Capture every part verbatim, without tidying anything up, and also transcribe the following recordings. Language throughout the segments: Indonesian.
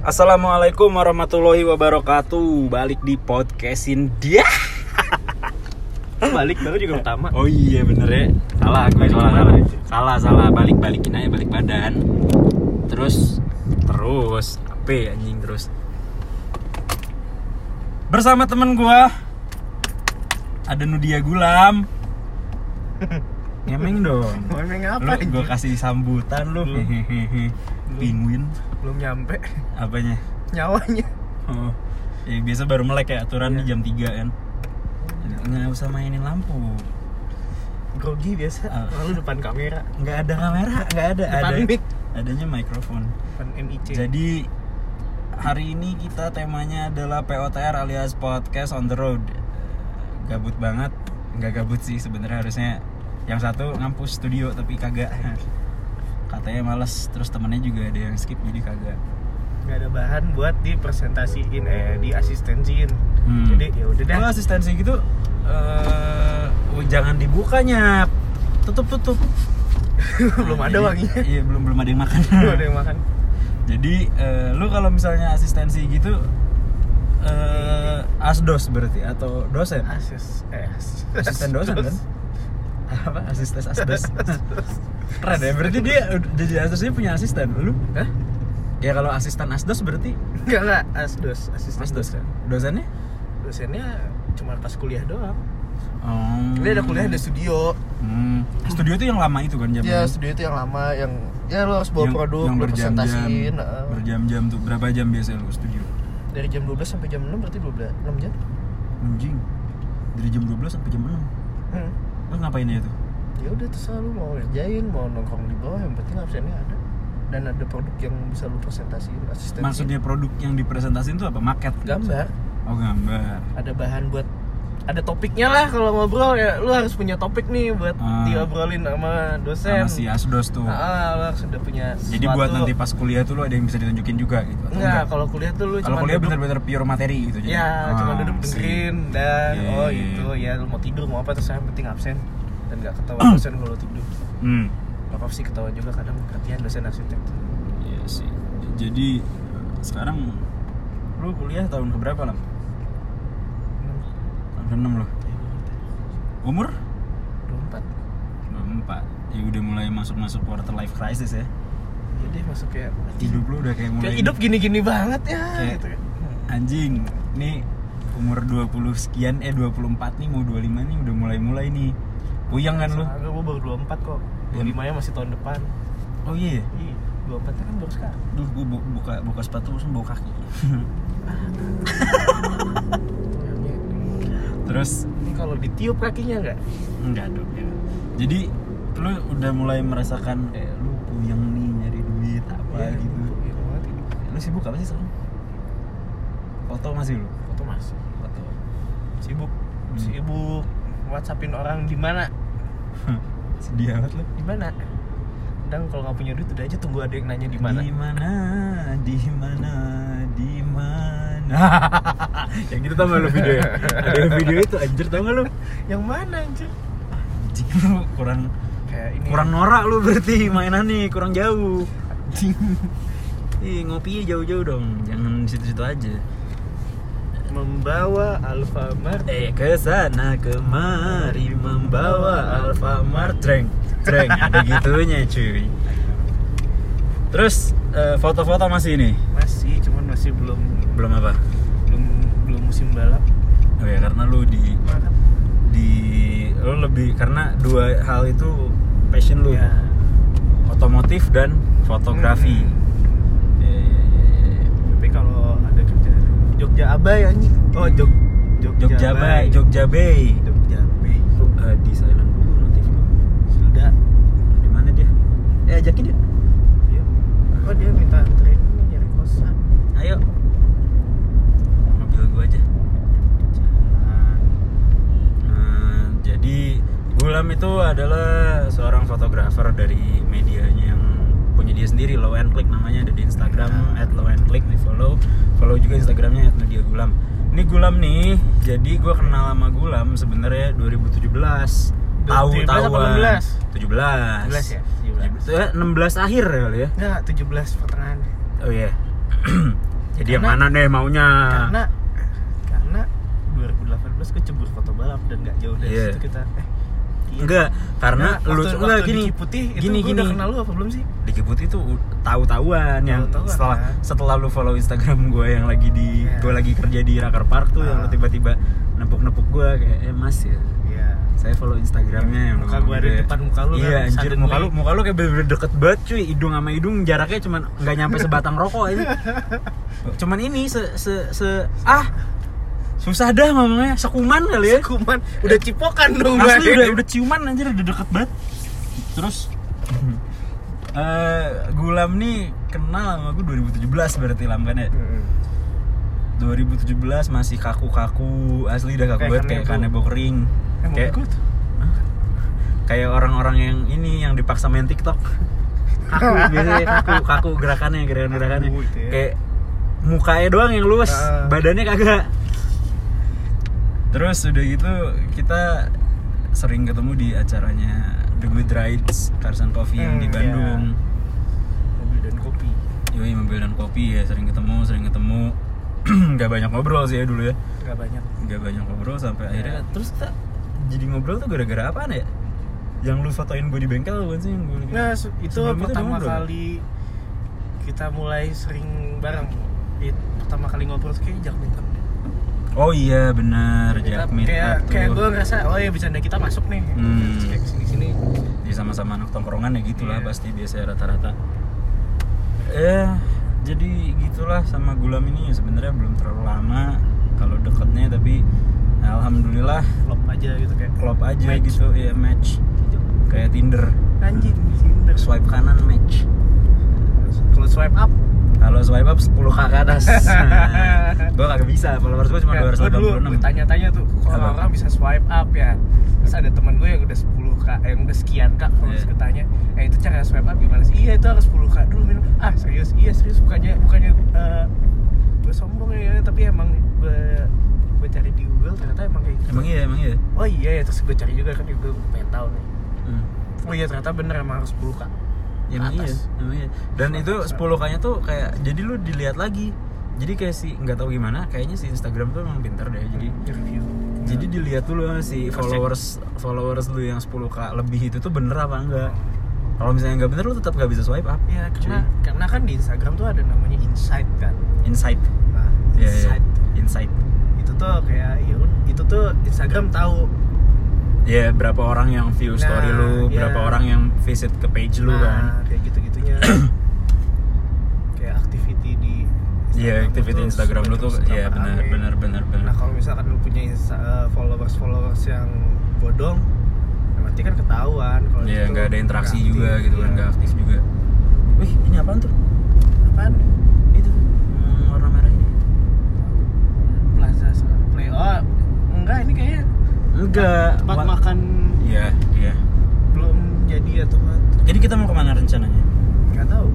Assalamualaikum warahmatullahi wabarakatuh. Balik di podcastin dia. Balik baru juga utama. Oh iya bener ya. Salah gue salah salah. Salah salah balik balikin aja balik badan. Terus terus apa anjing terus. Bersama temen gue ada Nadia Gulam. Ngemeng dong. Ngemeng apa? Gue kasih sambutan lu. Penguin. Belum nyampe apanya? Nyawanya. Oh. Ya biasa baru melek ya aturan yeah. Di jam tiga kan. Enggak usah mainin lampu. Grogi biasa uh. lalu depan kamera. Enggak ada kamera, enggak ada. Depan ada mic. Adanya mikrofon. Depan M I C. Jadi hari ini kita temanya adalah P O T R alias Podcast on the Road. Gabut banget. Enggak gabut sih sebenarnya harusnya. Yang satu ngampus studio tapi kagak. Katanya malas, terus temennya juga ada yang skip jadi kagak. Gak ada bahan buat dipresentasiin, eh diasistensiin. Hmm. Jadi ya udah deh. Kalau asistensi gitu, uh, jangan dibukanya, tutup tutup. Belum nah, ada wanginya. Iya belum belum ada yang makan. Belum ada yang makan. Jadi uh, lu kalau misalnya asistensi gitu, uh, asdos berarti atau dosen? Asis, eh, as- asisten dosen kan? Apa asisten asdos? Keren ya, berarti dia jadi asdosnya punya asisten, lu? Hah? Ya kalau asisten asdos berarti? Enggak, enggak, asdos, asisten asdos dosen. Dosennya? Dosennya cuma pas kuliah doang. Oh. Dia ada kuliah, ada studio. Hmm. Studio itu yang lama itu kan jam? Ya, studio itu yang lama, yang ya lu harus bawa yang, produk, yang lu presentasiin. Berjam-jam tuh, berapa jam biasanya lu studio? Dari jam dua belas sampai jam enam berarti dua belas, enam jam. Anjing. Dari jam dua belas sampai jam enam. Hmm. Lu ngapain aja tuh? Ya udah terserah lu mau ngerjain, mau nongkrong di bawah, yang penting absennya ada dan ada produk yang bisa lu presentasiin, asistensi. Maksudnya produk yang dipresentasiin itu apa? Market? Gambar. Oh gambar. Ada bahan buat, ada topiknya lah kalau ngobrol ya, lu harus punya topik nih buat ah. diobrolin sama dosen. Sama si asdos tuh. Ah, lu harus udah punya sesuatu. Jadi buat nanti pas kuliah tuh lu ada yang bisa ditunjukin juga gitu. Atau enggak, kalau kuliah tuh lu cuma kalau kuliah duduk, bener-bener pure materi gitu. Jadi. Ya, ah, cuma duduk dengerin dan yeah. oh itu ya lu mau tidur mau apa terserah, yang penting absen. Dan gak ketahuan dosen kalau tidur. Hmm. Gak sih ketahuan juga kadang ketian dosen arsitek. Iya sih. Jadi sekarang lu kuliah tahun keberapa Lam? enam. Tahun enam lo. Umur? dua puluh empat. dua puluh empat. Ya udah mulai masuk-masuk quarter life crisis ya. Iya deh masuk kayak hidup lu udah kayak mulai. Kayak hidup gini-gini banget ya. Kayak, gitu kan. Anjing, nih umur dua puluh sekian eh dua puluh empat nih mau dua puluh lima nih udah mulai-mulai nih. Puyang kan lu? Enggak, gue baru dua puluh empat kok. dua puluh lima nya masih tahun depan. Oh iya? Iya, dua puluh empat nya kan baru sekarang. Duh, gue buka, buka sepatu, langsung bawa kaki. Terus? Ini kalau ditiup kakinya enggak? Enggak dong ya. Jadi, lu udah mulai merasakan kayak lu puyang nih, nyari duit, apa ya, gitu. Iya, banget ini. Lu sibuk apa sih sekarang? Foto masih lu? Foto masih. Foto. Sibuk. Hmm. Sibuk. WhatsAppin orang di mana? Sedih amat lo. Di mana? Kadang kalau enggak punya duit udah aja tunggu ada yang nanya di mana. Di mana? Di mana? Di mana? Yang gitu tambah lo video ya. Ada yang video itu anjir tambah lo. Yang mana anjir? Anjir lo kurang kayak ini. Kurang norak lo berarti mainan nih, kurang jauh. Anjing. Ih, ngopi jauh-jauh dong. Jangan di situ-situ aja. Membawa Alfamart eh ke sana kemari membawa Alfamart dreng dreng ada gitunya cuy. Terus uh, foto-foto masih ini? Masih, cuman masih belum belum apa? Belum belum musim balap. Oh ya karena lu di balap. Di lu lebih karena dua hal itu passion lu. Ya. Otomotif dan fotografi. Hmm. Jogja Abai anjing. Oh, Jog Jogja Abai, Jogja Bay. Jogja Bay. Lu uh, di silent dulu notif lu. Sudah. Di mana dia? Eh ajakin dia. Iya. Oh, dia minta anterin nih nyari kosan. Ayo. Mobil gua aja. Jalan. Nah, jadi Gulam itu adalah seorang fotografer dari medianya yang punya dia sendiri, Low End Click namanya, ada di Instagram at Low End Click, di follow follow juga Instagramnya at Nadia Gulam. Ini Gulam nih, jadi gue kenal sama Gulam sebenarnya dua ribu tujuh belas tahu-tahuan tujuh belas ya? tujuh belas enam belas akhir ya kali ya? Enggak, tujuh belas pertengahan. Oh iya yeah. Jadi karena, yang mana deh maunya? Karena karena dua ribu delapan belas gue cebur foto balap dan nggak jauh dari yeah. situ kita. Eh, iya. Enggak, karena nah, lu enggak gini. Putih itu gini, gini. Udah kenal lu apa belum sih? Diki Putih itu tahu-tahuan yang setelah kan? Setelah lu follow Instagram gue yang lagi di yeah. gue lagi kerja di Raker Park tuh ah. yang lu tiba-tiba nepuk-nepuk gue kayak eh Mas ya. Yeah. Saya follow Instagramnya yeah. yang muka gue ada di depan muka lu. Iya, kan? Anjir, muka lu muka lu kayak bener-bener deket banget cuy, hidung sama hidung jaraknya cuman enggak nyampe sebatang rokok aja. Cuman ini se se, se ah susah dah ngomongnya, sekuman kali ya. Sekuman, udah cipokan dong. Asli udah, udah ciuman anjir, udah deket banget. Terus uh, Gulam nih kenal sama gue dua ribu tujuh belas berarti Lam kan ya. dua ribu tujuh belas masih kaku-kaku, asli udah kaku banget kayak kanebo kering. Kayak kayak orang-orang yang ini yang dipaksa main TikTok. Kaku biasanya kaku, kaku gerakannya, gerakan-gerakannya. Kayak mukanya doang yang luas, badannya kagak. Terus udah gitu kita sering ketemu di acaranya The Good Rides Carson Coffee yang hmm, di Bandung. Yeah. Mobil dan kopi. Yoi, mobil dan kopi ya sering ketemu, sering ketemu. Gak banyak ngobrol sih ya dulu ya. Gak banyak. Gak banyak ngobrol sampai yeah. akhirnya terus kita jadi ngobrol tuh gara-gara apaan ya? Yang lu fotoin gue di bengkel bukan sih? Yang nah, itu, itu pertama itu kali kita mulai sering bareng. It, pertama kali ngobrol tuh kayaknya jangan lupa. Oh iya benar, Jakmit. Kayak kayak gue ngerasa oh iya bercanda kita masuk nih. Hmm. Kayak kesini-sini. Jadi sama-sama anak tongkrongan ya gitulah yeah. pasti biasanya rata-rata. Eh jadi gitulah sama Gulam ini sebenarnya belum terlalu lama kalau deketnya tapi alhamdulillah klop aja gitu kayak klop aja match. gitu ya match. Kayak Tinder. Anjing Tinder. Swipe kanan match. Kalau swipe up Kalau swipe up sepuluh k ke atas. Nah, gue kagak bisa, followers gue cuma ya, dua ratus delapan puluh enam. Gue tanya-tanya tuh, kalau orang bisa swipe up ya. Terus ada teman gue yang udah sepuluh k, yang udah sekian k, followers yeah. gue tanya, "Eh, itu cara swipe up gimana sih?" "Iya, itu harus sepuluh k dulu minum." "Ah, serius?" "Iya, serius." Bukannya bukannya uh, gue sombong ya, tapi emang gue gue cari di Google ternyata emang kayak gitu. Emang iya, emang iya. Oh iya, ya terus gue cari juga kan di Google, pengen tahu nih. Hmm. Oh iya, ternyata bener emang harus sepuluh k. Ya, iya, iya. Dan atas, itu sepuluh k-nya tuh kayak jadi lu dilihat lagi. Jadi kayak si enggak tahu gimana, kayaknya si Instagram tuh emang pintar deh. Jadi review. Jadi ya. dilihat dulu si followers followers lu yang sepuluh k lebih itu tuh bener apa enggak. Kalau misalnya enggak bener lu tetap enggak bisa swipe up. Ya, karena Cuy. karena kan di Instagram tuh ada namanya insight kan. Insight. Nah, insight. Yeah, insight. Itu tuh kayak itu tuh Instagram tahu ya yeah, berapa orang yang view nah, story lu, yeah. berapa orang yang visit ke page lu nah, kan. Kayak gitu-gitunya. Kayak activity di Iya, yeah, activity Instagram lu tuh ya yeah, benar benar benar benar. Nah, kalau misalkan lu punya followers-followers yang bodong, nah nanti kan ketahuan kalau yeah, gitu. Iya, enggak ada interaksi aktif, juga gitu yeah. kan, enggak aktif juga. Wih, ini apaan tuh? Apaan? Itu hmm, warna merah ini. Plaza Play. Oh, enggak ini kayaknya enggak tempat makan iya iya belum jadi ya tempat jadi kita mau kemana rencananya nggak tahu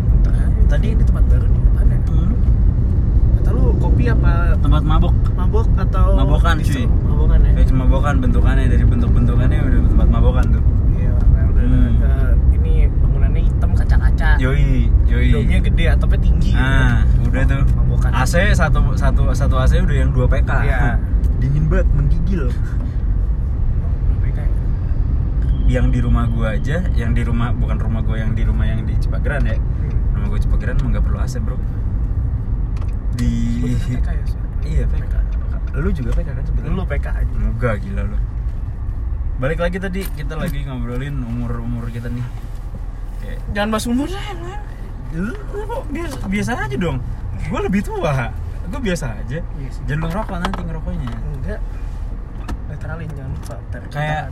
tadi di tempat baru di mana ya hmm. atau lu kopi apa tempat mabok mabok atau mabokan sih mabokan ya kayak mabokan bentukannya dari bentuk bentukannya udah tempat mabokan tuh iya udah hmm. uh, ini bangunannya hitam kaca-kaca yoi yoi domnya gede atapnya tinggi nah gitu. Udah tuh mabokan A C satu satu satu A C udah yang dua P K ya. Dingin banget menggigil. Yang di rumah gue aja, yang di rumah bukan rumah gue yang di rumah yang di Cipagran ya. Hmm. Rumah gue Cipagran emang nggak perlu A C bro. Di P K ya. Iya P K. Lu juga P K kan sebetulnya. Lu P K aja. Enggak gila lu. Balik lagi tadi kita lagi ngobrolin umur umur kita nih. Kayak... Jangan bahas umur deh. Lu kok biasa, biasa aja dong. Gue lebih tua. Gue biasa aja. Yes. Jangan ngerokok nanti ngerokoknya. Enggak. Netralin jangan lupa. Kayak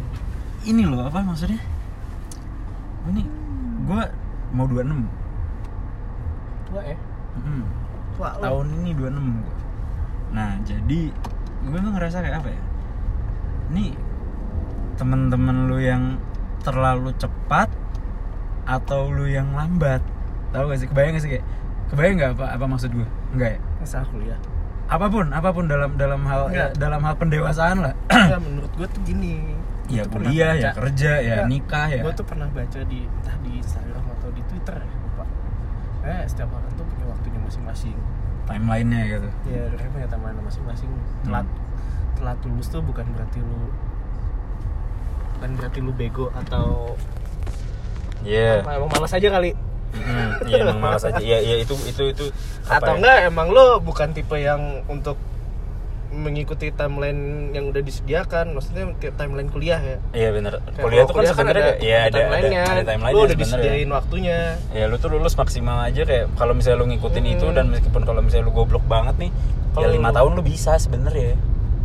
ini loh apa maksudnya? Ini gue mau dua puluh enam. Tua ya? Hmm. Tua lo. Tahun ini dua puluh enam gue. Nah jadi gue ngerasa kayak apa ya? Nih temen-temen lu yang terlalu cepat atau lu yang lambat? Tahu gak sih? Kebayang gak sih kayak? Kebayang nggak apa apa maksud gue? Enggak ya? Masa kuliah. Apapun apapun dalam dalam hal ya, dalam hal pendewasaan lah. Enggak, menurut gue tuh gini. Ya kuliah, ya kerja, ya enggak, nikah ya. Gue tuh pernah baca di entah di Instagram atau di Twitter ya, lupa. Eh, setiap orang tuh punya waktunya masing-masing. timeline-nya gitu. Iya, mereka punya timeline masing-masing. Telat hmm. telat lulus tuh bukan berarti lu bukan berarti lu bego atau iya. Yeah. Emang malas aja kali. Hmm, iya, emang malas aja. Iya, iya itu itu itu atau ya? Enggak emang lu bukan tipe yang untuk mengikuti timeline yang udah disediakan, maksudnya timeline kuliah ya. Iya benar. Kuliah itu kan sebenarnya ada, ya, ada timeline-nya. Ada, ada timeline-nya. Lu udah disediain ya. Waktunya. Ya lu tuh lulus maksimal aja kayak kalau misalnya lu ngikutin hmm. itu dan meskipun kalau misalnya lu goblok banget nih, kalo ya lima tahun lu bisa sebenarnya.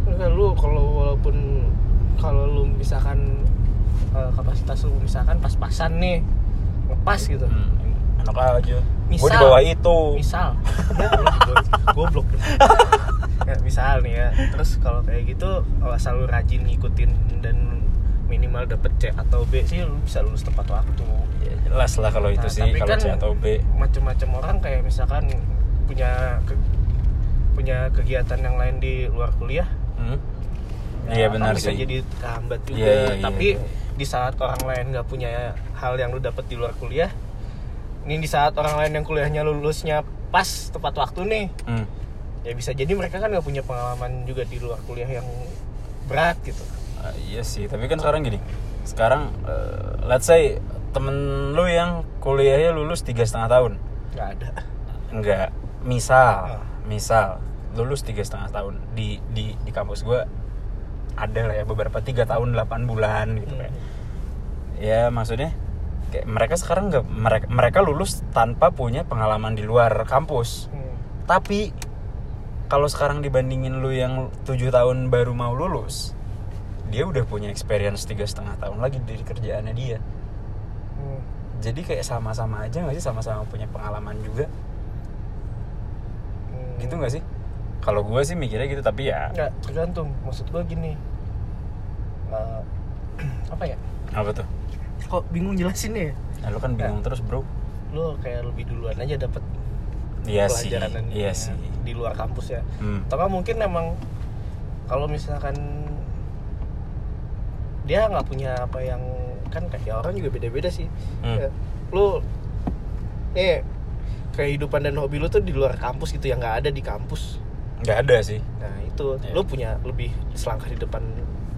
Enggak lu kalau walaupun kalau lu misalkan uh, kapasitas lu misalkan pas-pasan nih, lepas gitu. Hmm. Enak aja. Misal, gua di bawah itu. Misal. Goblok. Ya, misal nih ya, terus kalau kayak gitu kalau asal lu rajin ngikutin dan minimal dapet C atau B sih lu bisa lulus tepat waktu. Ya, jelas lah kalau nah, itu sih kalau kan C atau B. Macam-macam orang kayak misalkan punya ke, punya kegiatan yang lain di luar kuliah. Hmm? Iya benar sih. Bisa jadi kehambat juga. Ya, ya, tapi ya, ya. Di saat orang lain nggak punya hal yang lu dapet di luar kuliah, ini di saat orang lain yang kuliahnya lulusnya pas tepat waktu nih. Hmm. Ya bisa jadi mereka kan nggak punya pengalaman juga di luar kuliah yang berat gitu. Uh, iya sih, tapi kan sekarang gini. Sekarang uh, let's say temen lu yang kuliahnya lulus tiga setengah tahun. Nggak ada. Nggak. Misal, uh. misal lulus tiga setengah tahun di di di kampus gue ada lah ya beberapa tiga tahun delapan bulan gitu hmm. kayak. Ya maksudnya kayak mereka sekarang nggak mereka, mereka lulus tanpa punya pengalaman di luar kampus. Hmm. Tapi kalau sekarang dibandingin lu yang tujuh tahun baru mau lulus, dia udah punya experience tiga setengah tahun lagi dari kerjaannya dia. Hmm. Jadi kayak sama-sama aja gak sih? Sama-sama punya pengalaman juga. Hmm. Gitu gak sih? Kalau gue sih mikirnya gitu, tapi ya... Nggak, tergantung. Maksud gue gini. Uh, apa ya? Apa tuh? Kok bingung jelasinnya ya? Nah, lu kan bingung nah, terus bro. Lu kayak lebih duluan aja dapet iya pelajaran sih, iya sih. Di luar kampus ya. Hmm. Atau mungkin emang kalau misalkan dia nggak punya apa yang kan kayak orang juga beda-beda sih. Hmm. Ya, lu nih kehidupan dan hobi lu tuh di luar kampus gitu yang nggak ada di kampus. Nggak ada sih. Nah itu yeah. Lu punya lebih selangkah di depan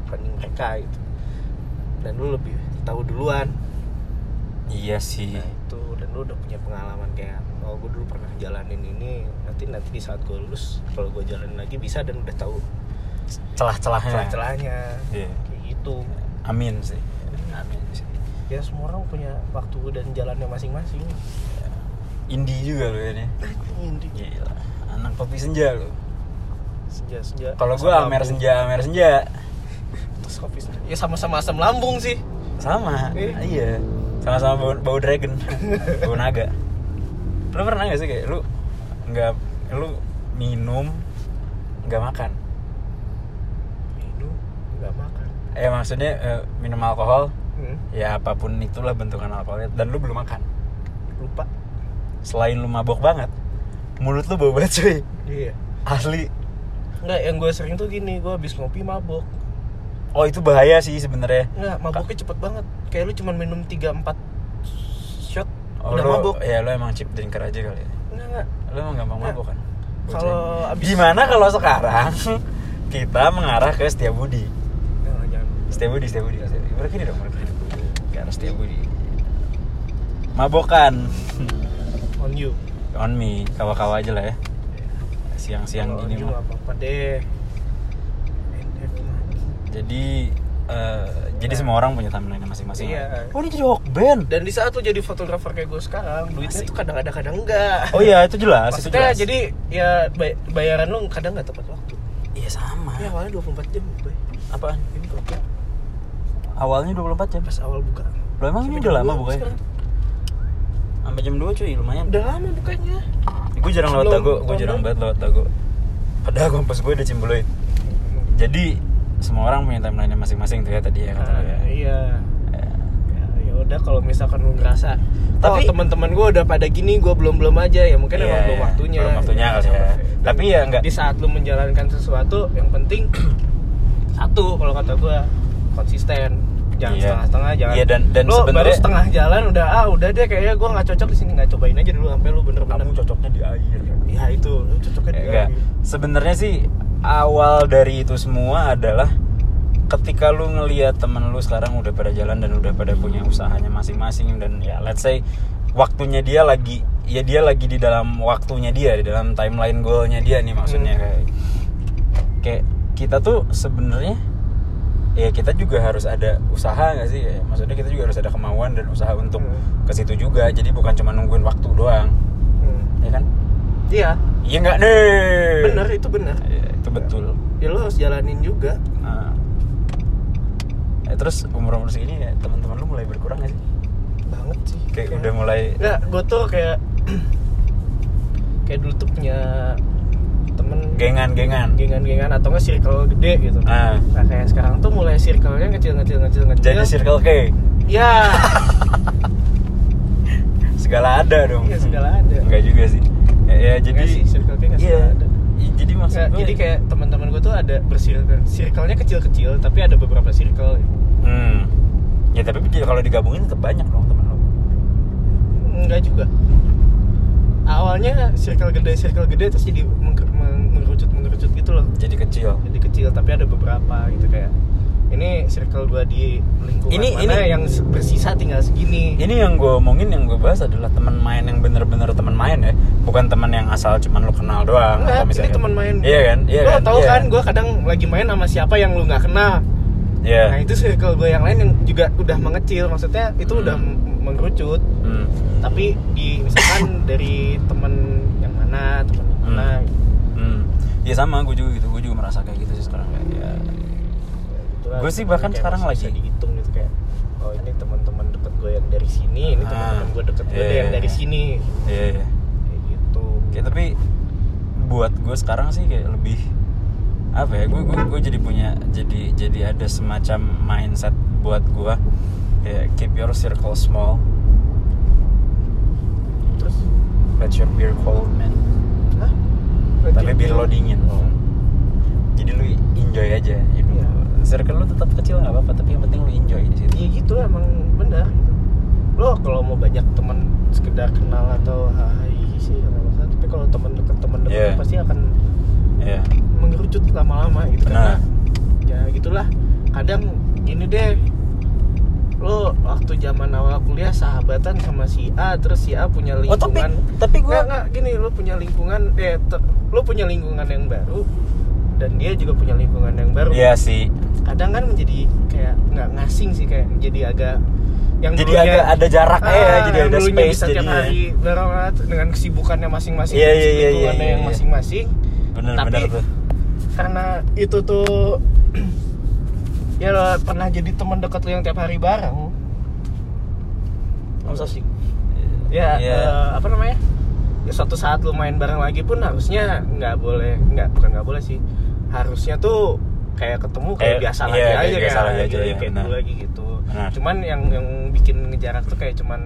dibanding mereka gitu. Dan lu lebih tahu duluan. Iya sih. Nah, itu dan lu udah punya pengalaman kayak oh gue dulu pernah jalanin ini, nanti nanti di saat gue lulus kalau gue jalanin lagi bisa dan udah tahu celah-celahnya. Celah-celahnya. Yeah. Kayak gitu. Amin sih. Amin sih. Ya semua orang punya waktu dan jalannya masing-masing. Ya. Indie juga lu ini. Indie. Gila. Anak kopi senja lu. Senja-senja. Kalau gue Amer senja, Amer senja. Terus kopi senja. Ya sama-sama asam lambung sih. Sama. Eh. Iya. Sama-sama bau, bau dragon. Bau naga. Lu pernah gak sih kayak lu nggak lu minum nggak makan? Minum nggak makan? Eh maksudnya uh, minum alkohol hmm. ya apapun itulah bentukan alkoholnya dan lu belum makan. Lupa. Selain lu mabok banget, mulut lu bau banget cuy. Iya. Asli. Nggak, yang gue sering tuh gini, gue abis ngopi mabok. Oh itu bahaya sih sebenarnya. Nggak, maboknya cepet banget. Kayak lu cuma minum tiga empat shot oh, udah lu, mabok. Ya lu emang cheap drinker aja kali ya. Nggak, nggak. Lu emang gampang nggak. Mabok kan? Kalau abis... Gimana kalau sekarang kita mengarah ke Setia Budi? Nah, Setia Budi, Setia Budi berarti ini dong, berarti ini ke arah Setia Budi. Mabokan. On you. On me, kawa-kawa aja lah ya. Siang-siang kalo gini mah apa-apa deh. Jadi uh, nah. jadi semua orang punya timeline masing-masing. Iya. Oh ini jadi rock band. Dan di saat lu jadi fotografer kayak gue sekarang, duitnya tuh kadang ada kadang enggak. Oh iya itu jelas. Maksudnya itu jelas. Jadi ya bay- bayaran lu kadang nggak tepat waktu. Iya sama. Ya awalnya dua puluh empat jam boy. Apaan? Ini kopi. Awalnya dua puluh empat jam pas awal buka. Lo emang sampai ini udah lama bukanya? Sampai jam dua cuy lumayan. Udah lama bukanya. Gue jarang lewat dago, gue jarang banget lewat dago. Padahal kampus gue ada Cimbeluit. Jadi semua orang punya timeline masing-masing tuh ya tadi ya kata nah, ya. Iya. Ya, ya udah kalau misalkan lu ngerasa tapi oh, teman-teman gue udah pada gini gue belum-belum aja ya mungkin iya, emang belum waktunya. Belum waktunya ya, ya. Ya. Tapi ya enggak di saat lu menjalankan sesuatu yang penting satu kalau kata gue konsisten. Jangan iya. setengah-setengah jangan. Iya dan dan lu sebenarnya setengah jalan udah ah udah deh kayaknya gue enggak cocok di sini enggak cobain aja dulu sampai lu bener-bener kamu cocoknya di air. Iya itu. Lu cocok sebenarnya sih awal dari itu semua adalah ketika lu ngelihat temen lu sekarang udah pada jalan dan udah pada punya usahanya masing-masing, dan ya let's say waktunya dia lagi, ya dia lagi di dalam waktunya dia, di dalam timeline goalnya dia nih maksudnya. hmm. kayak kayak kita tuh sebenarnya ya kita juga harus ada usaha nggak sih, ya, maksudnya kita juga harus ada kemauan dan usaha untuk hmm. ke situ juga, jadi bukan cuma nungguin waktu doang. hmm. Ya kan? Iya. Iya nggak deh. Bener, itu bener. Ya, itu betul. Ya lo harus jalanin juga. Nah. Ya, terus umur-umur segini ya teman-teman lu mulai berkurang nggak sih? Banget sih. Kayak, kayak udah mulai. Nggak, gue tuh kayak kayak dulu tuh punya temen gengan-gengan, gengan-gengan atau nggak circle gede gitu. Ah. Nah kayak sekarang tuh mulai circle-nya kecil-kecil-kecil-kecil. Jadi circle K. Ya. Segala ada dong. Ya, segala ada. Enggak juga sih. Ya, ya jadi sih, circle K nggak yeah. ada. Jadi maksud gue, jadi kayak teman-teman gue tuh ada bersirkel, circle-nya kecil-kecil, tapi ada beberapa circle. Hmm. Ya tapi kalau digabungin tetap banyak dong teman lo. Enggak juga. Awalnya circle gede, circle gede terus jadi mengerucut-mengerucut gitu loh. Jadi kecil. Jadi kecil, tapi ada beberapa gitu kayak. Ini circle gue di lingkungan ini, mana ini, yang bersisa tinggal segini. Ini yang gue omongin, yang gue bahas adalah teman main yang bener-bener teman main ya, bukan teman yang asal cuman lu kenal doang. Nggak, atau misalnya teman main. Iya kan? Iya kan? Lo tau kan, gue kadang lagi main sama siapa yang lu nggak kenal. Iya. Yeah. Nah itu circle gue yang lain yang juga udah mengecil, maksudnya itu hmm. udah mengerucut. Hmm. Tapi di misalkan dari teman yang mana, teman yang mana. Hmm. Hmm. Ya sama, gue juga gitu, gue juga merasa kayak gitu sih sekarang kayak. Ya. Gue sih bahkan sekarang lagi dihitung gitu kayak, oh ini teman-teman deket gue yang dari sini, ini ah, teman-teman gue deket yeah, gue yeah, yang dari yeah. sini yeah, yeah. kayak gitu. Kayak tapi buat gue sekarang sih kayak lebih apa ya, gue gue gue jadi punya jadi jadi ada semacam mindset buat gue kayak keep your circle small, terus let your beer cold man. Hah? Tapi beer lo dingin. Oh. Jadi lu enjoy aja hidup. Yeah. Circle lu tetap kecil nggak apa-apa, tapi yang penting lu enjoy di situ. Iya gitu, emang benar. Lo kalau mau banyak teman sekedar kenal atau hai sih nggak masalah, tapi kalau teman dekat teman dekat yeah. pasti akan yeah. mengerucut lama-lama gitu. Nah. Karena ya gitulah. Kadang gini deh, lo waktu zaman awal kuliah sahabatan sama si A, terus si A punya lingkungan. Oh, tapi tapi gua nggak gini, lo punya lingkungan, eh te, lo punya lingkungan yang baru. Dan dia juga punya lingkungan yang baru. Iya sih. Kadang kan menjadi kayak nggak ngasing sih, kayak menjadi agak yang jadi dulunya, agak ada jarak ah, ya, jadi ada space bisa jadinya. Tiap hari berangkat dengan kesibukannya masing-masing, yeah, yeah, yeah, kesibukannya yeah, yeah, yeah. yang masing-masing. Bener, tapi bener tuh. Karena itu tuh ya lo pernah jadi teman dekat lo yang tiap hari bareng. Masa sih? Ya yeah. uh, apa namanya? Ya suatu saat lo main bareng lagi pun harusnya nggak boleh, nggak bukan nggak boleh sih. Harusnya tuh kayak ketemu kayak eh, biasa iya, lagi kayak aja biasa kayak lagi aja, kayak, ya, kayak dulu lagi gitu. Benar. Cuman yang yang bikin ngejarak tuh kayak cuman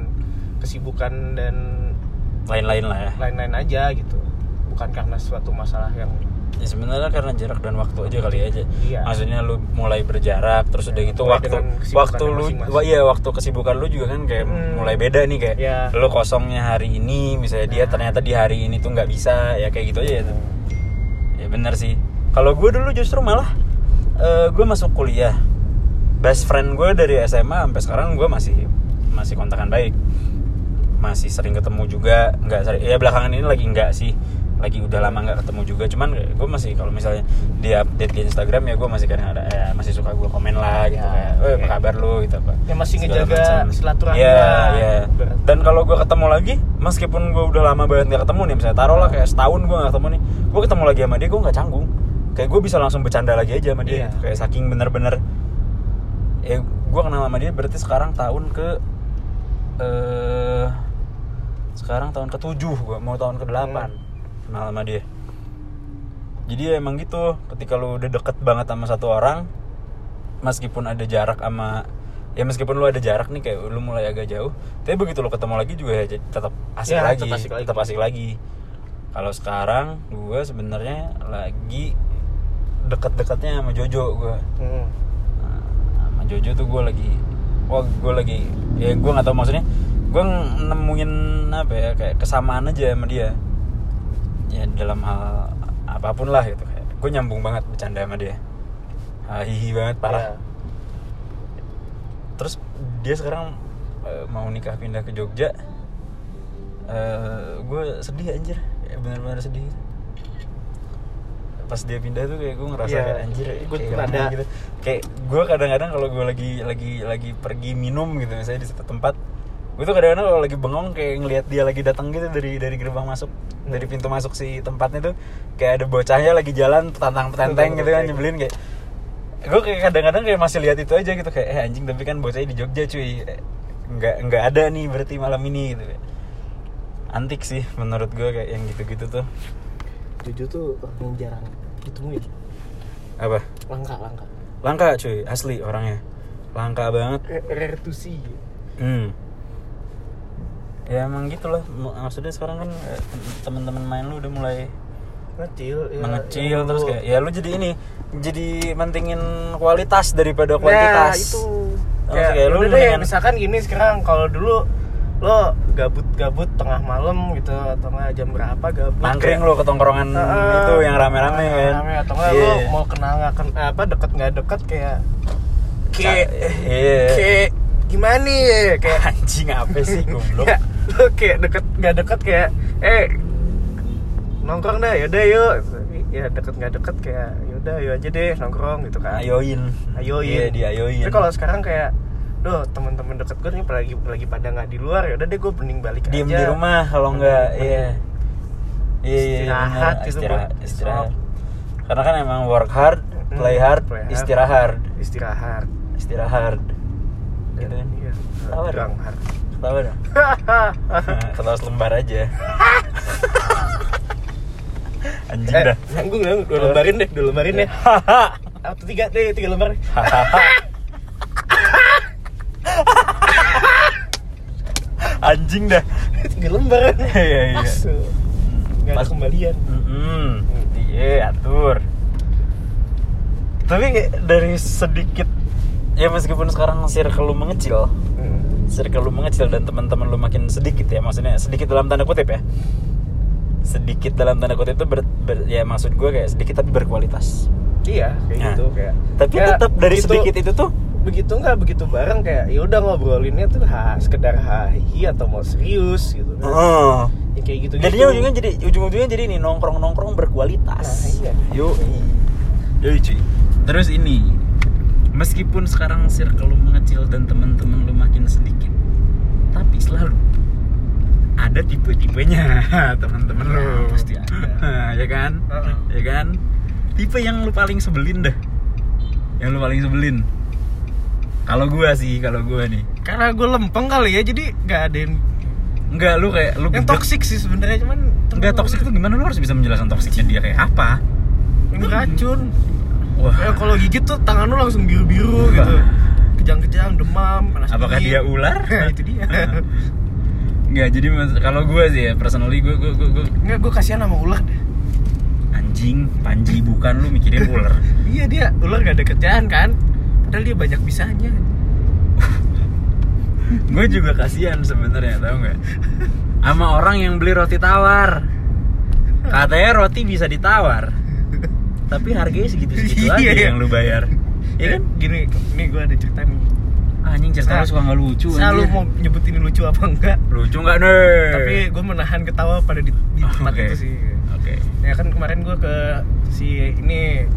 kesibukan dan lain-lain lah ya. Lain-lain aja gitu. Bukan karena suatu masalah yang ya sebenarnya karena jarak dan waktu aja kali aja. Iya. Maksudnya lu mulai berjarak terus ya, udah gitu waktu waktu lu iya waktu kesibukan lu juga kan kayak hmm. mulai beda nih kayak ya. Lu kosongnya hari ini misalnya nah. dia ternyata di hari ini tuh nggak bisa ya kayak gitu aja ya. Ya benar sih. Kalau gue dulu justru malah uh, gue masuk kuliah, best friend gue dari S M A sampai sekarang gue masih masih kontakan baik, masih sering ketemu juga, nggak sering ya belakangan ini lagi nggak sih, lagi udah lama nggak ketemu juga, cuman gue masih kalau misalnya dia update di Instagram ya gue masih kadang ada ya, masih suka gue komen lah gitu ya, kayak, eh apa kabar lu gitu apa, ya masih ngejaga silaturahmi. Ya, ya. Dan kalau gue ketemu lagi, meskipun gue udah lama banget nggak ketemu nih, misalnya taruh lah kayak setahun gue nggak ketemu nih, gue ketemu lagi sama dia gue nggak canggung. Kayak gue bisa langsung bercanda lagi aja sama dia, yeah. kayak saking bener-bener ya gue kenal sama dia berarti sekarang tahun ke uh, sekarang tahun ke tujuh, gue mau tahun ke delapan hmm. kenal sama dia. Jadi ya emang gitu, ketika lu udah deket banget sama satu orang, meskipun ada jarak sama ya meskipun lu ada jarak nih kayak lu mulai agak jauh, tapi begitu lu ketemu lagi juga ya tetap asik yeah, lagi, tetap asik lagi. Kalau sekarang gue sebenarnya lagi deket-deketnya sama Jojo gue, hmm. nah, sama Jojo tuh gue lagi, wah gue lagi, ya gue nggak tahu maksudnya, gue nemuin apa ya kayak kesamaan aja sama dia, ya dalam hal apapun lah gitu. Gue nyambung banget bercanda sama dia, uh, hihi banget parah. Yeah. Terus dia sekarang uh, mau nikah pindah ke Jogja. Uh, gue sedih anjir, ya, benar-benar sedih. Pas dia pindah tuh kayak gue ngerasa yeah, kayak anjir, gue ada gitu. Kayak gue kadang-kadang kalau gue lagi lagi lagi pergi minum gitu misalnya di satu tempat, gue tuh kadang-kadang kalau lagi bengong kayak ngelihat dia lagi datang gitu dari dari gerbang masuk, hmm. dari pintu masuk si tempatnya tuh kayak ada bocahnya lagi jalan petantang-petanteng gitu kan, nyebelin kayak. Gue kayak kadang-kadang kayak masih lihat itu aja gitu kayak eh anjing, tapi kan bocahnya di Jogja cuy, nggak nggak ada nih berarti malam ini gitu. Antik sih menurut gue kayak yang gitu-gitu tuh. Jujur tuh orang jarang ditemuin. Apa? Langka, langka. Langka cuy, asli orangnya. Langka banget. Rare to see. Hmm. Ya emang gitu loh. Maksudnya sekarang kan teman-teman main lu udah mulai mengecil, ya, mengecil ya, terus kayak ya lu jadi ini, jadi mentingin kualitas daripada kuantitas. Nah, itu. Terus kayak lu mendingan misalkan gini sekarang, kalau dulu lo gabut-gabut tengah malam gitu atau nggak jam berapa gabut nangkring lo ke tongkrongan uh, itu yang rame-rame kan rame, atau nggak yeah. lo mau kenal nggak ken, apa deket nggak deket kayak kayak yeah. kayak gimana nih kayak anjing apa sih goblok lo kayak deket nggak deket kayak eh nongkrong dah yaudah yuk ya deket nggak deket kayak yaudah yuk aja deh nongkrong gitu kan ayoin ayoin yeah, diayoin. Tapi kalau sekarang kayak duh teman-teman deket gue nih lagi lagi pada nggak di luar ya udah deh gue mending balik diem aja di rumah kalau nggak iya iya istirahat gitu istirahat, istirahat. istirahat. Karena kan emang work hard play hard hmm, istirahat istirahat istirahat gitu kan iya. Ketawa dong ketawa dong ketawa selembar aja anjing eh, dah nanggung nanggung dua lembarin deh dua lembarin deh atau tiga deh tiga lembar anjing dah tiga lembar iya iya nggak ada kembalian iya atur tapi dari sedikit ya meskipun sekarang circle lu mengecil hmm. circle lu mengecil dan teman-teman lu makin sedikit ya maksudnya sedikit dalam tanda kutip ya sedikit dalam tanda kutip itu ber, ber, ya maksud gue kayak sedikit tapi berkualitas iya kayak nah. gitu kayak tapi ya, tetap dari gitu, sedikit itu tuh begitu nggak begitu bareng kayak ya udah ngobrolinnya tuh ha, sekedar hahi atau mau serius gitu kan uh. ya, kayak gitu jadinya ujungnya jadi ujung-ujungnya jadi ini nongkrong nongkrong berkualitas nah, iya. yo yo cuy terus ini meskipun sekarang circle lu mengecil dan teman-teman lu makin sedikit tapi selalu ada tipe-tipenya teman-teman nah, lu pasti ada ya kan uh-uh. ya kan tipe yang lu paling sebelin dah yang lu paling sebelin kalau gue sih, kalau gue nih karena gue lempeng kali ya, jadi gak ada yang enggak, lu kayak lu yang toksik sih sebenarnya cuman enggak, toksik itu gimana? Lu harus bisa menjelaskan toksiknya dia kayak apa? Ini racun wah ya, kalau gigit tuh tangan lu langsung biru-biru gitu kejang-kejang, demam, panas dingin apakah dia ular? Itu dia enggak, jadi kalau gue sih ya, personally gue gue gue enggak, gue kasihan sama ular deh anjing, Panji bukan lu mikirin ular iya dia, ular gak ada kerjaan kan? Padahal dia banyak bisanya. Gue juga kasihan sebenarnya, tau nggak? Sama orang yang beli roti tawar. Katanya roti bisa ditawar, tapi harganya segitu-segitu aja yang lu bayar. Ya kan? Gini, nih gue ada cerita nih. Anjing cerita lu suka nggak lucu? Selalu mau nyebutin lucu apa enggak? Lucu nggak nih? Tapi gue menahan ketawa pada di, di tempat okay. itu sih. Oke. Okay. Ya kan kemarin gue ke si ini.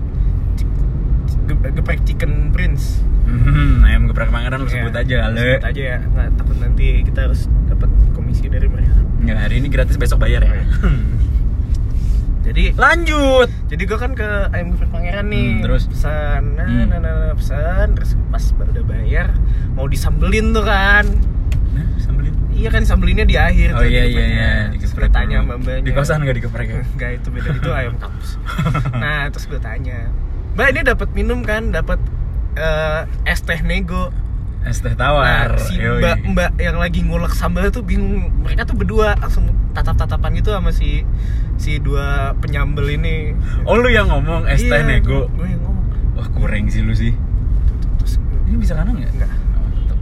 Geprek Chicken Prince. Hmm, ayam geprek Pangeran lu sebut ya, aja kali. Sebut aja ya. Enggak takut nanti kita harus dapat komisi dari mereka. Enggak, hari ini gratis besok bayar ya. Jadi lanjut. Jadi gua kan ke ayam geprek Pangeran nih. Hmm, terus pesan, nah, hmm. nah, nah, nah, pesan, terus pas udah bayar mau disambelin tuh kan. Nah, disambelin. Iya kan sambelinnya di akhir oh, tuh. Oh iya iya iya. Gua tanya sama mbaknya. Di kosan enggak digeprek ya? Enggak, itu beda itu ayam kampus. Nah, terus gua tanya Mbak ini dapat minum kan, dapat uh, es teh nego, es teh tawar. Nah, si mbak mbak yang lagi ngulek sambal tuh bingung, mereka tuh berdua langsung tatap-tatapan gitu sama si si dua penyambel ini. Oh lu yang ngomong es teh iya, nego? Gue yang ngomong. Wah kurang sih lu sih. Terus, ini bisa kanan nggak? Nggak. Oh, tetap.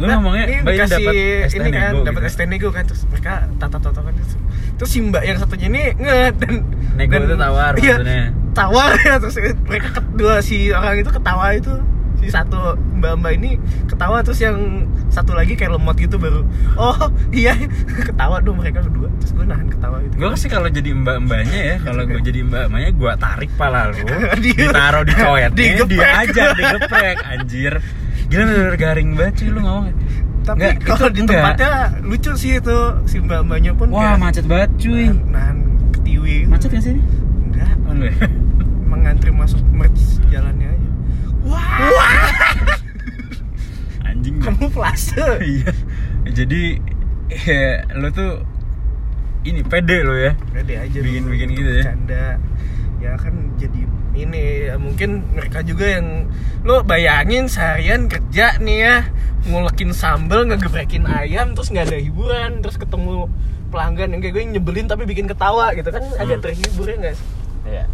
Lu nah, ngomongnya mbak yang dapat es teh nego, kan, dapat gitu. es teh nego kan, terus mereka tatap-tatapan gitu. Terus si mbak yang satunya ini nge dan Nego itu tawar iya, maksudnya. Tawar ya, terus mereka kedua si orang itu ketawa itu. Si satu mbak-mbak ini ketawa, terus yang satu lagi kayak lemot gitu baru. Oh, iya ketawa dong mereka berdua. Terus gue nahan ketawa gitu. Gue sih kalau jadi mbak-mbaknya ya, kalau gue jadi mbak-mbaknya gue tarik pala lu, ditaruh di coetnya, dia aja digeprek anjir. Gila bener-bener garing banget sih lu ngomong. Tapi kalau di tempatnya lucu sih itu si mbak-mbaknya pun. Wah, macet banget cuy. Nahan, nahan ketiwi. Macet enggak sih ini? Enggak. Emang ngantri masuk merch jalannya aja. Wah. Wah. Anjing kamu plase. Iya. Jadi ya, lo tuh ini pede lo ya. Pede aja bikin-bikin gitu ya. Canda. Ya kan jadi ini ya, mungkin mereka juga yang lo bayangin seharian kerja nih ya, ngulekin sambel, ngegebrekin ayam, terus enggak ada hiburan, terus ketemu pelanggan yang kayak gue yang nyebelin tapi bikin ketawa gitu kan hmm. agak terhibur ya enggak sih? Iya.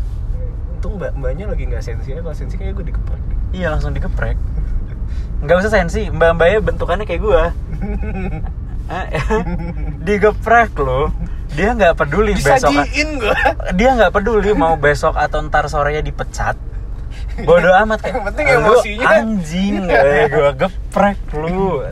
Untung mbak-mbaknya lagi gak sensi, kalau sensi kayaknya gue dikeprek. Iya langsung dikeprek. Gak usah sensi, mbak-mbaknya bentukannya kayak gue. Digeprek loh. Dia gak peduli besok. Disajiin gue. Dia gak peduli mau besok atau ntar sorenya dipecat. Bodoh amat kayak. Yang penting emosinya anjing gue, gue geprek lu.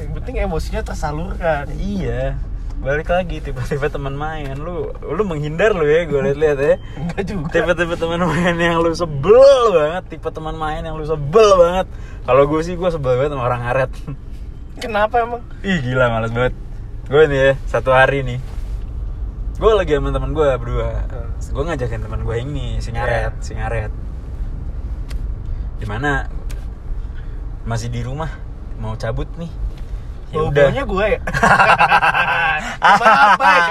Yang penting emosinya tersalurkan. Iya. Balik lagi tiba-tiba teman main lu lu menghindar lu ya gue lihat-lihat ya. Enggak juga. Tiba-tiba teman main yang lu sebel banget, tipe teman main yang lu sebel banget. Kalau gue sih gue sebel banget sama orang ngaret. Kenapa emang? Ih gila males banget. Gue nih ya, satu hari nih. Gue lagi sama teman gue berdua. Gue ngajakin teman gue ini si ngaret, yeah. si ngaret. Di mana? Masih di rumah, mau cabut nih. Baunya gue ya. Apa ya?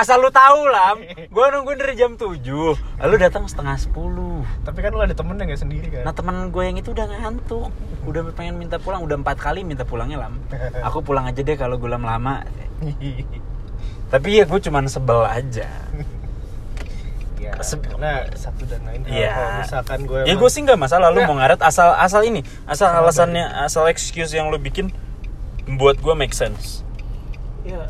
Asal lu tahu Lam, gue nungguin dari jam tujuh. Lalu datang setengah sepuluh. Tapi kan lu ada temen yang gak sendiri kan? Nah temen gue yang itu udah ngantuk, udah pengen minta pulang, udah empat kali minta pulangnya Lam. Aku pulang aja deh kalau gue lama-lama. Tapi ya gue cuman sebel aja. Ya, Se- karena satu dan lain hal ya. Kalau misalkan gue ya gue sih nggak masalah lu ya. Mau ngaret asal asal ini asal nah, alasannya dari. Asal excuse yang lu bikin buat gue make sense ya,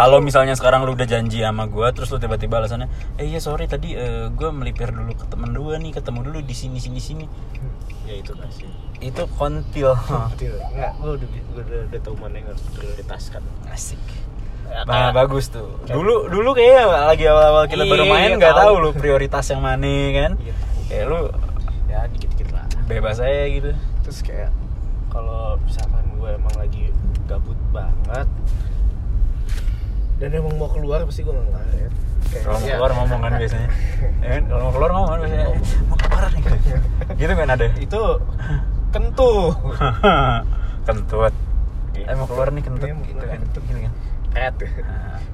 kalau misalnya sekarang lu udah janji sama gue terus lu tiba-tiba alasannya eh ya sorry tadi uh, gue melipir dulu ke temen dua nih ketemu dulu di sini sini sini hmm. ya itu kasih itu kontil kontil nggak gue udah gue udah, udah tahu mana yang harus prioritaskan asik. Nah, bagus tuh. Dulu dulu kayaknya lagi awal-awal kita baru main enggak tahu lu prioritas yang mana kan. Kayak lu ya dikit-dikit lah. Bebas aja gitu. Terus kayak kalau misalkan gue emang lagi gabut banget dan emang mau keluar pasti gue enggak ngaret. Kalau ya. Keluar ngomong kan biasanya. Ya kan kalau mau keluar ngomong kan biasanya. Mau keluar nih. Gitu kan ada. Itu kentut. Kentut. Eh mau keluar nih kentut gitu kan. Kentut gitu kan.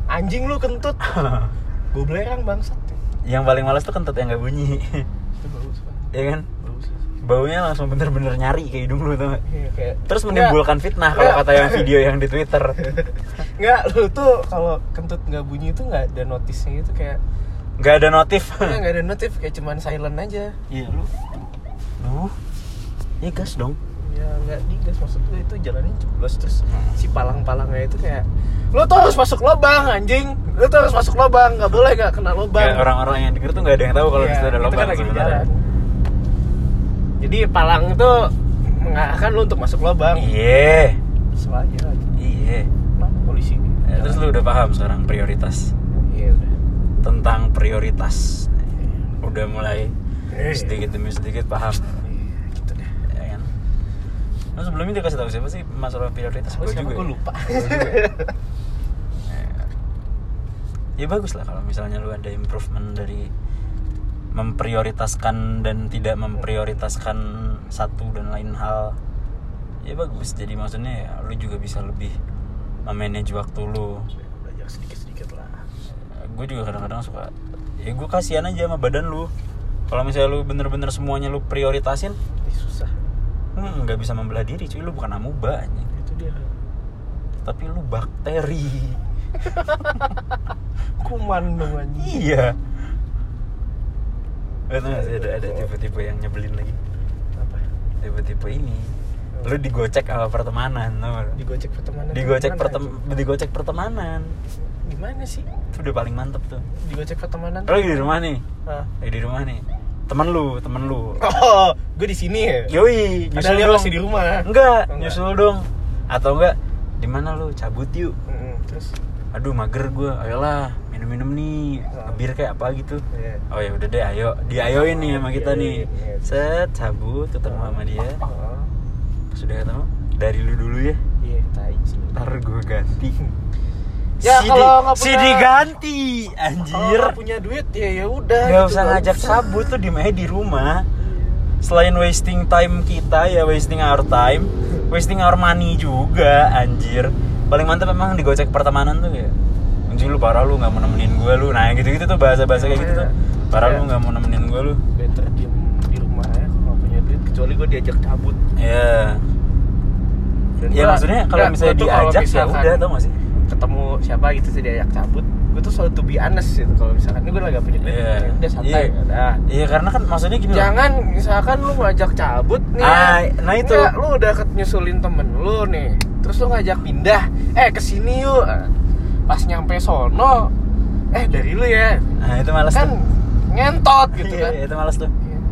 Anjing lu kentut. Gue belerang bangsat. Yang paling males tuh kentut yang gak bunyi. Itu bagus banget. Iya kan? Bagus. Baunya langsung bener-bener nyari ke hidung lu tuh. Iya kayak. Terus menimbulkan nggak. Fitnah kalau kata yang video yang di Twitter. Enggak, lu tuh kalau kentut gak bunyi itu enggak ada notisnya gitu kayak enggak ada notif. Iya, enggak ada notif, kayak cuman silent aja. Iya, lu. Duh. Ya gas dong. Ya nggak digas maksud gue itu jalannya jeblos terus si palang-palangnya itu kayak lo tuh harus masuk lubang anjing lo tuh harus masuk lubang nggak boleh nggak kena lubang ya, orang-orang yang denger tuh nggak ada yang tahu kalau ya, di situ ada lubang kan sebenarnya jadi palang itu mengarahkan lo untuk masuk lubang iya soalnya lagi iya mana polisi ya, terus lo udah paham sekarang prioritas iya udah tentang prioritas ya. Udah mulai ya, sedikit demi sedikit paham. Lo nah, sebelumnya dia kasih tahu siapa sih masalah prioritas gue juga gue lupa ya bagus lah kalau misalnya lu ada improvement dari memprioritaskan dan tidak memprioritaskan satu dan lain hal ya bagus jadi maksudnya ya, lu juga bisa lebih memanage waktu lu belajar sedikit-sedikit lah ya, gue juga kadang-kadang suka ya gue kasihan aja sama badan lu kalau misalnya lu bener-bener semuanya lu prioritasin eh, susah. Hmm, gak bisa membelah diri cuy, lu bukan amuba anjing. Itu dia. Tapi lu bakteri. Kuman dong anjing. Iya. Betul gak sih ada, ada tipe-tipe yang nyebelin lagi. Apa? Tipe-tipe ini lu digocek sama pertemanan tau gak? Digocek pertemanan? Digocek pertemanan, digocek pertemanan. gimana sih? Itu udah paling mantep tuh. Digocek ke temanan. Lo lagi di rumah nih. Hah? Lagi di rumah nih. Temen lu, temen lu. Oh, gue di sini ya. Yoi, nyusul dong. Masih di rumah. Enggak, enggak, nyusul dong. Atau enggak, di mana lu cabut yuk. Mm-hmm. Terus, aduh mager gue, ayolah minum-minum nih, bir kayak apa gitu. Yeah. Oh ya udah deh, ayo diayoin nih sama kita nih. Set cabut, ketemu sama dia. Sudah ketemu, dari lu dulu ya. Iya, ntar gue ganti. Ya si kalau si diganti, anjir. Kalau nggak punya duit ya ya udah. Gak gitu, usah ngajak sabut tuh, dimana di rumah. Selain wasting time kita ya wasting our time, wasting our money juga, anjir. Paling mantap emang digocek pertemanan tuh ya. Anjir lu parah lu nggak mau nemenin gue lu. Nah gitu-gitu tuh bahasa-bahasa kayak gitu tuh. Parah lu nggak mau nemenin gue lu. Better diem di rumah ya kalau nggak punya duit. Kecuali gue diajak cabut. Iya. Ya maksudnya kalau misalnya diajak ya udah tau nggak sih? Ketemu siapa gitu sih diajak cabut, gue tuh selalu to be honest gitu. Kalau misalkan ini gue lagi gak punya duit, yeah. udah santai, yeah. udah. Iya yeah, karena kan maksudnya gini. Jangan loh. Misalkan lu ngajak cabut nih, ah, nah itu. Nggak, lu udah nyusulin temen lu nih, terus lu ngajak pindah, eh kesini yuk. Pas nyampe sono, eh dari lu ya. Nah itu malas kan, tuh. Ngentot gitu kan. Iya itu malas tuh.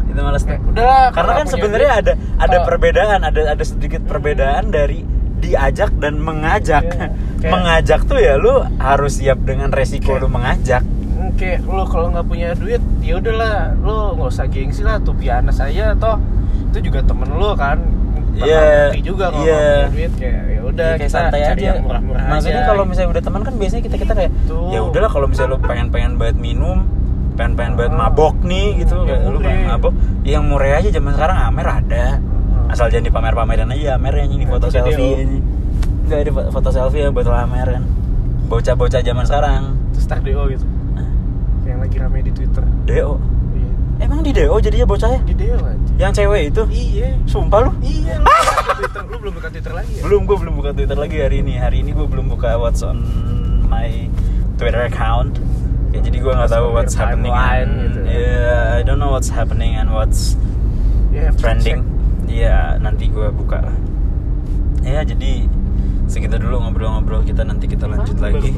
Itu malas tuh. Udah. Karena kan sebenarnya ada ada oh. perbedaan, ada ada sedikit perbedaan hmm. dari diajak dan mengajak. Yeah, kayak, mengajak tuh ya lu harus siap dengan resiko kayak, lu mengajak. Oke, lu kalau nggak punya duit ya udahlah, lu nggak usah gengsi lah, tuh biasa aja toh. Itu juga temen lu kan. Iya. Yeah, juga kalau yeah. punya duit kayak ya udah yeah, kita santai cari aja. Yang murah-murah. Maksudnya kalau misalnya udah teman kan biasanya kita-kita kayak ya udahlah, kalau misalnya lu pengen-pengen banget minum, pengen-pengen banget mabok nih gitu, ya, lu pengen mabok, ya yang murah aja zaman sekarang Amer ada. Asal jangan dipamer-pamerin aja Amernya, ini foto selfie ini. Enggak ada foto selfie ya buat Amer kan. Bocah-bocah zaman sekarang. Terus tag D O gitu. Nah. Yang lagi rame di Twitter. D O. Iya. Emang di D O jadinya bocahnya? Di D O aja. Yang cewek itu? Iya. Sumpah lu? Iya. Lu, Twitter, lu belum buka Twitter lagi ya? Belum, gua belum buka Twitter lagi hari ini. Hari ini gua belum buka what's on my Twitter account. Ya jadi gua enggak tahu what's happening. Gitu. Yeah, I don't know what's happening and what's yeah, trending. Iya, nanti gue buka lah. Ya, jadi segitu dulu ngobrol-ngobrol kita, nanti kita lanjut ah, lagi.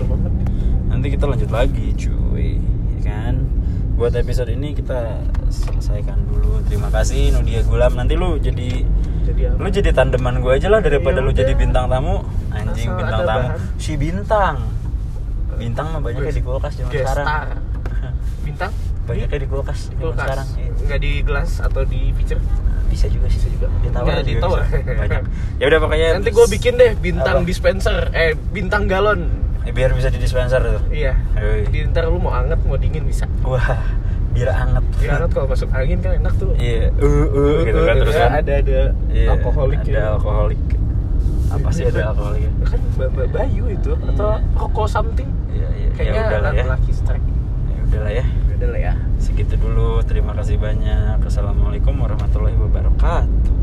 Nanti kita lanjut lagi, cuy. Ya kan? Buat episode ini kita selesaikan dulu. Terima kasih Nadia Gulam. Nanti lu jadi, jadi lu jadi tandeman gue aja lah daripada ya, lu jadi bintang tamu. Anjing bintang tamu. Bahan. Si bintang. Bintang mah banyak di kulkas zaman sekarang. Bintang? Banyaknya di kulkas zaman sekarang. Enggak di gelas atau di pitcher. Bisa juga sih, bisa juga ditawar, ya, ditawar. Banyak. Ya udah pokoknya nanti gue bikin deh bintang apa? Dispenser, eh bintang galon. Eh, biar bisa di dispenser tuh. Iya. Jadi ntar lu mau anget mau dingin bisa. Wah, biar anget. Biar anget kalau masuk angin kan enak tuh. Iya. Uh, uh, uh, gitu kan, terus kan ada ada iya, alkoholik. Ada ya. alkoholik. Apa sih ada alkoholik? Kan Bapak Bayu itu iya. atau Koko something. Iya, iya. Kayaknya laki-laki strike. Ya udahlah ya. Segitu dulu, terima kasih banyak. Assalamualaikum warahmatullahi wabarakatuh.